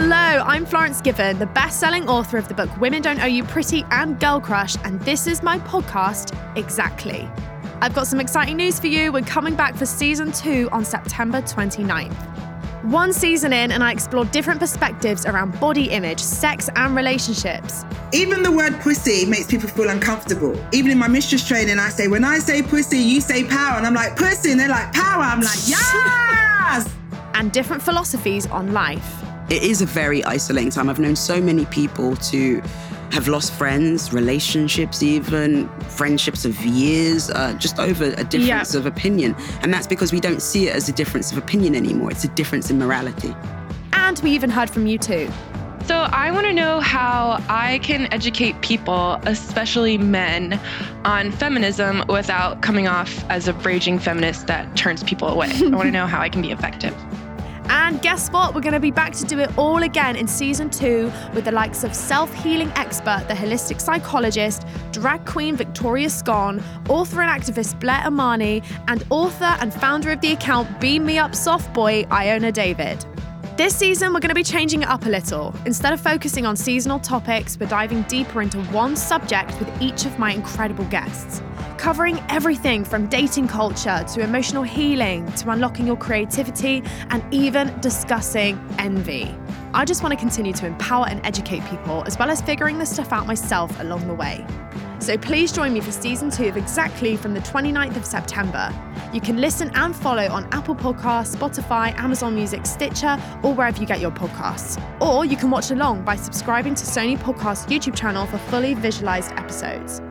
Hello, I'm Florence Given, the best-selling author of the book Women Don't Owe You Pretty and Girlcrush, and this is my podcast, Exactly. I've got some exciting news for you. We're coming back for season 2 on September 29th. One season in, and I explored different perspectives around body image, sex, and relationships. Even the word pussy makes people feel uncomfortable. Even in my mistress training, I say, when I say pussy, you say power, and I'm like, pussy, and they're like, power. I'm like, yes! And different philosophies on life. It is a very isolating time. I've known so many people to have lost friends, relationships even, friendships of years, just over a difference of opinion. And that's because we don't see it as a difference of opinion anymore. It's a difference in morality. And we even heard from you too. So I want to know how I can educate people, especially men, on feminism without coming off as a raging feminist that turns people away. I want to know how I can be effective. And guess what? We're going to be back to do it all again in season 2 with the likes of self-healing expert, the holistic psychologist, drag queen Victoria Scone, author and activist Blair Amani, and author and founder of the account Beam Me Up Softboy, Iona David. This season, we're going to be changing it up a little. Instead of focusing on seasonal topics, we're diving deeper into one subject with each of my incredible guests, covering everything from dating culture to emotional healing to unlocking your creativity and even discussing envy. I just want to continue to empower and educate people, as well as figuring this stuff out myself along the way. So please join me for season 2 of Exactly from the 29th of September. You can listen and follow on Apple Podcasts, Spotify, Amazon Music, Stitcher, or wherever you get your podcasts. Or you can watch along by subscribing to Sony Podcast's YouTube channel for fully visualized episodes.